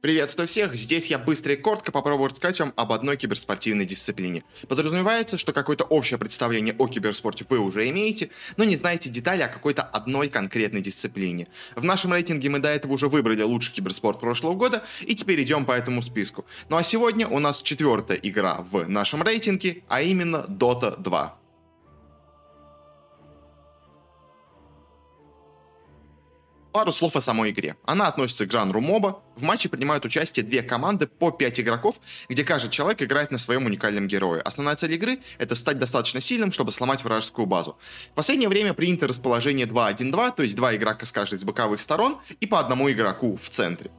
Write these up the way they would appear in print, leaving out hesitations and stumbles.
Приветствую всех, здесь я быстро и коротко попробую рассказать вам об одной киберспортивной дисциплине. Подразумевается, что какое-то общее представление о киберспорте вы уже имеете, но не знаете детали о какой-то одной конкретной дисциплине. В нашем рейтинге мы до этого уже выбрали лучший киберспорт прошлого года, и теперь идем по этому списку. Ну а сегодня у нас четвертая игра в нашем рейтинге, а именно Dota 2. Пару слов о самой игре. Она относится к жанру моба. В матче принимают участие две команды по 5 игроков, где каждый человек играет на своем уникальном герое. Основная цель игры — это стать достаточно сильным, чтобы сломать вражескую базу. В последнее время принято расположение 2-1-2, то есть 2 игрока с каждой из боковых сторон и по одному игроку в центре.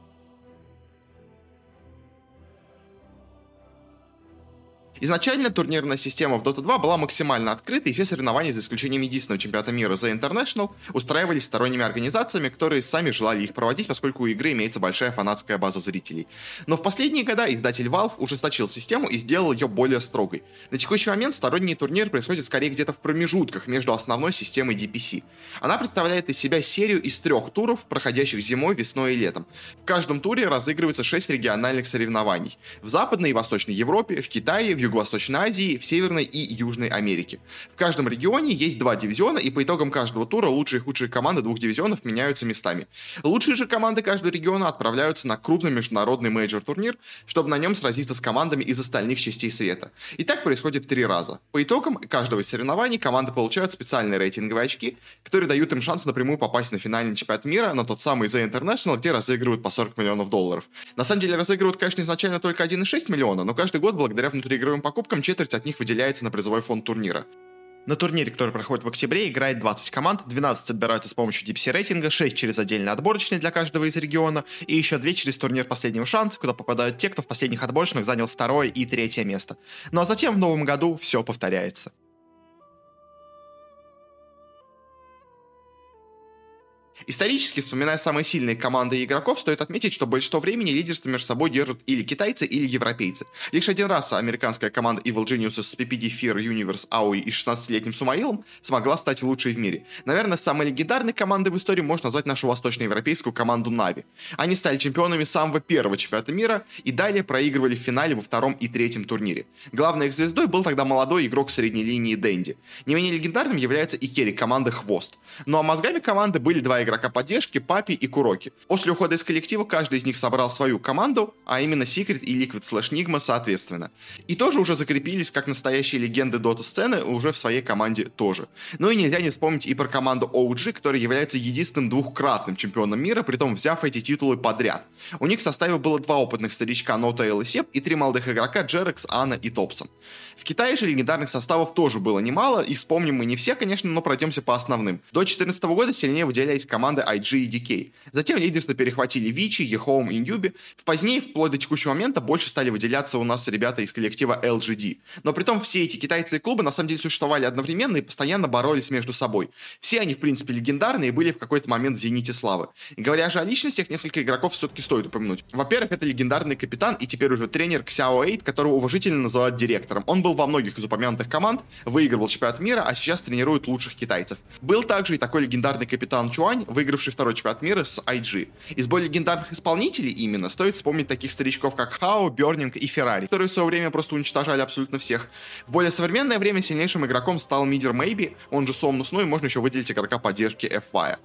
Изначально турнирная система в Dota 2 была максимально открыта, и все соревнования, за исключением единственного чемпионата мира The International, устраивались сторонними организациями, которые сами желали их проводить, поскольку у игры имеется большая фанатская база зрителей. Но в последние годы издатель Valve ужесточил систему и сделал ее более строгой. На текущий момент сторонний турнир происходит скорее где-то в промежутках между основной системой DPC. Она представляет из себя серию из 3 туров, проходящих зимой, весной и летом. В каждом туре разыгрываются 6 региональных соревнований. В Западной и Восточной Европе, в Китае, в Юго-Восточной Азии, в Северной и Южной Америке. В каждом регионе есть 2 дивизиона, и по итогам каждого тура лучшие и худшие команды 2 дивизионов меняются местами. Лучшие же команды каждого региона отправляются на крупный международный мейджор-турнир, чтобы на нем сразиться с командами из остальных частей света. И так происходит 3 раза. По итогам каждого из соревнований команды получают специальные рейтинговые очки, которые дают им шанс напрямую попасть на финальный чемпионат мира, на тот самый The International, где разыгрывают по 40 миллионов долларов. На самом деле разыгрывают, конечно, изначально только 1,6 миллиона, но каждый год благодаря внутриигровым покупкам четверть от них выделяется на призовой фонд турнира. На турнире, который проходит в октябре, играет 20 команд, 12 отбираются с помощью DPC рейтинга, 6 через отдельные отборочные для каждого из региона, и еще 2 через турнир последнего шанса, куда попадают те, кто в последних отборочных занял 2-е и 3-е место. Ну а затем в новом году все повторяется. Исторически, вспоминая самые сильные команды и игроков, стоит отметить, что большинство времени лидерство между собой держат или китайцы, или европейцы. Лишь один раз американская команда Evil Geniuses с PPD, Fear, Universe, Aoi и 16-летним Сумаилом смогла стать лучшей в мире. Наверное, самой легендарной командой в истории можно назвать нашу восточноевропейскую команду Na'Vi. Они стали чемпионами самого первого чемпионата мира и далее проигрывали в финале во 2-м и 3-м турнире. Главной их звездой был тогда молодой игрок средней линии Дэнди. Не менее легендарным является и Керри команды Хвост. Ну а мозгами команды были 2 игрока поддержки, Папи и Куроки. После ухода из коллектива каждый из них собрал свою команду, а именно Secret и Liquid/Nigma соответственно. И тоже уже закрепились как настоящие легенды дота-сцены уже в своей команде тоже. Ну и нельзя не вспомнить и про команду OG, которая является единственным 2-кратным чемпионом мира, притом взяв эти титулы подряд. У них в составе было 2 опытных старичка Нота и Сеп и 3 молодых игрока Джерекс, Анна и Топсон. В Китае же легендарных составов тоже было немало, и вспомним мы не все, конечно, но пройдемся по основным. До 2014 года сильнее выделялись команды IG и DK. Затем лидерство перехватили Vici, YeHoom и Newbee. Позднее, вплоть до текущего момента, больше стали выделяться у нас ребята из коллектива LGD. Но при том все эти китайцы и клубы на самом деле существовали одновременно и постоянно боролись между собой. Все они, в принципе, легендарные и были в какой-то момент в зените славы. И говоря же о личностях, несколько игроков все-таки стоит упомянуть. Во-первых, это легендарный капитан и теперь уже тренер Xiao8, которого уважительно называют директором. Он был во многих из упомянутых команд, выигрывал чемпионат мира, а сейчас тренирует лучших китайцев. Был также и такой легендарный капитан Чуань, выигравший 2-й чемпионат мира с IG. Из более легендарных исполнителей именно стоит вспомнить таких старичков, как Хао, Бёрнинг и Феррари, которые в свое время просто уничтожали абсолютно всех. В более современное время сильнейшим игроком стал мидер Мэйби, он же Сомнус, ну и можно еще выделить игрока поддержки FY.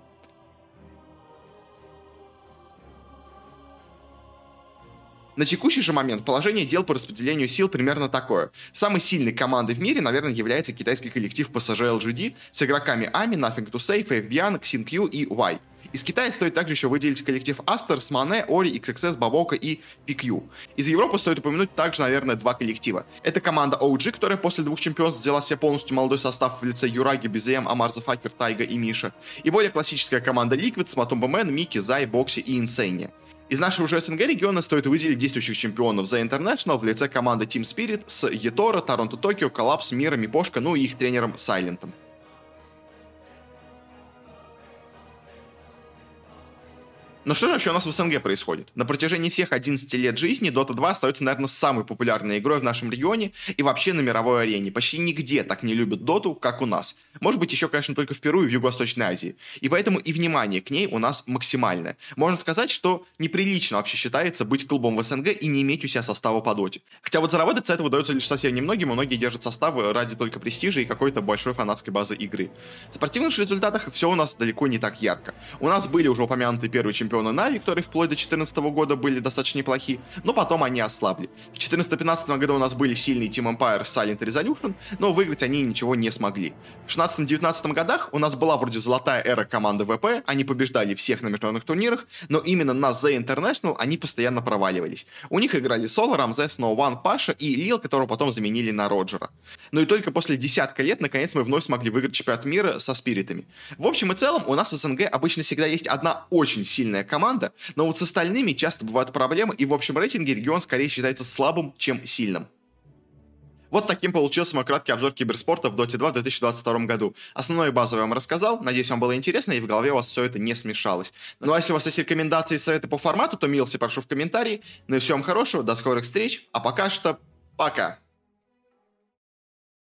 На текущий же момент положение дел по распределению сил примерно такое. Самой сильной командой в мире, наверное, является китайский коллектив PSG LGD с игроками Ами, Nothing to Say, Fabian, Xin Q и Y. Из Китая стоит также еще выделить коллектив Астер, Смане, Ори, XXS, Бабока и PQ. Из Европы стоит упомянуть также, наверное, 2 коллектива. Это команда OG, которая после 2 чемпионств взяла себе полностью молодой состав в лице Юраги, BZM, Амарза, Факер, Тайга и Миша. И более классическая команда Liquid с Матумбамен, Микки, Зай, Бокси и Инсенни. Из нашего уже СНГ региона стоит выделить действующих чемпионов The International в лице команды Team Spirit с Етора, Торонто, Токио, Коллапс, Мира, Мипошка, ну и их тренером Сайлентом. Но что же вообще у нас в СНГ происходит? На протяжении всех 11 лет жизни Dota 2 остается, наверное, самой популярной игрой в нашем регионе и вообще на мировой арене. Почти нигде так не любят Доту, как у нас. Может быть, еще, конечно, только в Перу и в Юго-Восточной Азии. И поэтому и внимание к ней у нас максимальное. Можно сказать, что неприлично вообще считается быть клубом в СНГ и не иметь у себя состава по доте. Хотя вот заработать с этого удается лишь совсем немногим, и многие держат составы ради только престижа и какой-то большой фанатской базы игры. В спортивных результатах все у нас далеко не так ярко. У нас были уже упомянутые первые чемпионы Na'Vi, которые вплоть до 2014 года были достаточно неплохи, но потом они ослабли. В 2014-2015 году у нас были сильные Team Empire, Silent Resolution, но выиграть они ничего не смогли. В 2016-2019 годах у нас была вроде золотая эра команды ВП, они побеждали всех на международных турнирах, но именно на The International они постоянно проваливались. У них играли Соло, Рамзес, Ноуан, Паша и Лил, которого потом заменили на Роджера. Но и только после десятка лет наконец мы вновь смогли выиграть чемпионат мира со спиритами. В общем и целом у нас в СНГ обычно всегда есть одна очень сильная команда, но вот с остальными часто бывают проблемы, и в общем рейтинге регион скорее считается слабым, чем сильным. Вот таким получился мой краткий обзор киберспорта в Dota 2 в 2022 году. Основное и базовое я вам рассказал, надеюсь, вам было интересно и в голове у вас все это не смешалось. Ну а если у вас есть рекомендации и советы по формату, то милости прошу в комментарии. Ну и всем хорошего, до скорых встреч, а пока что пока!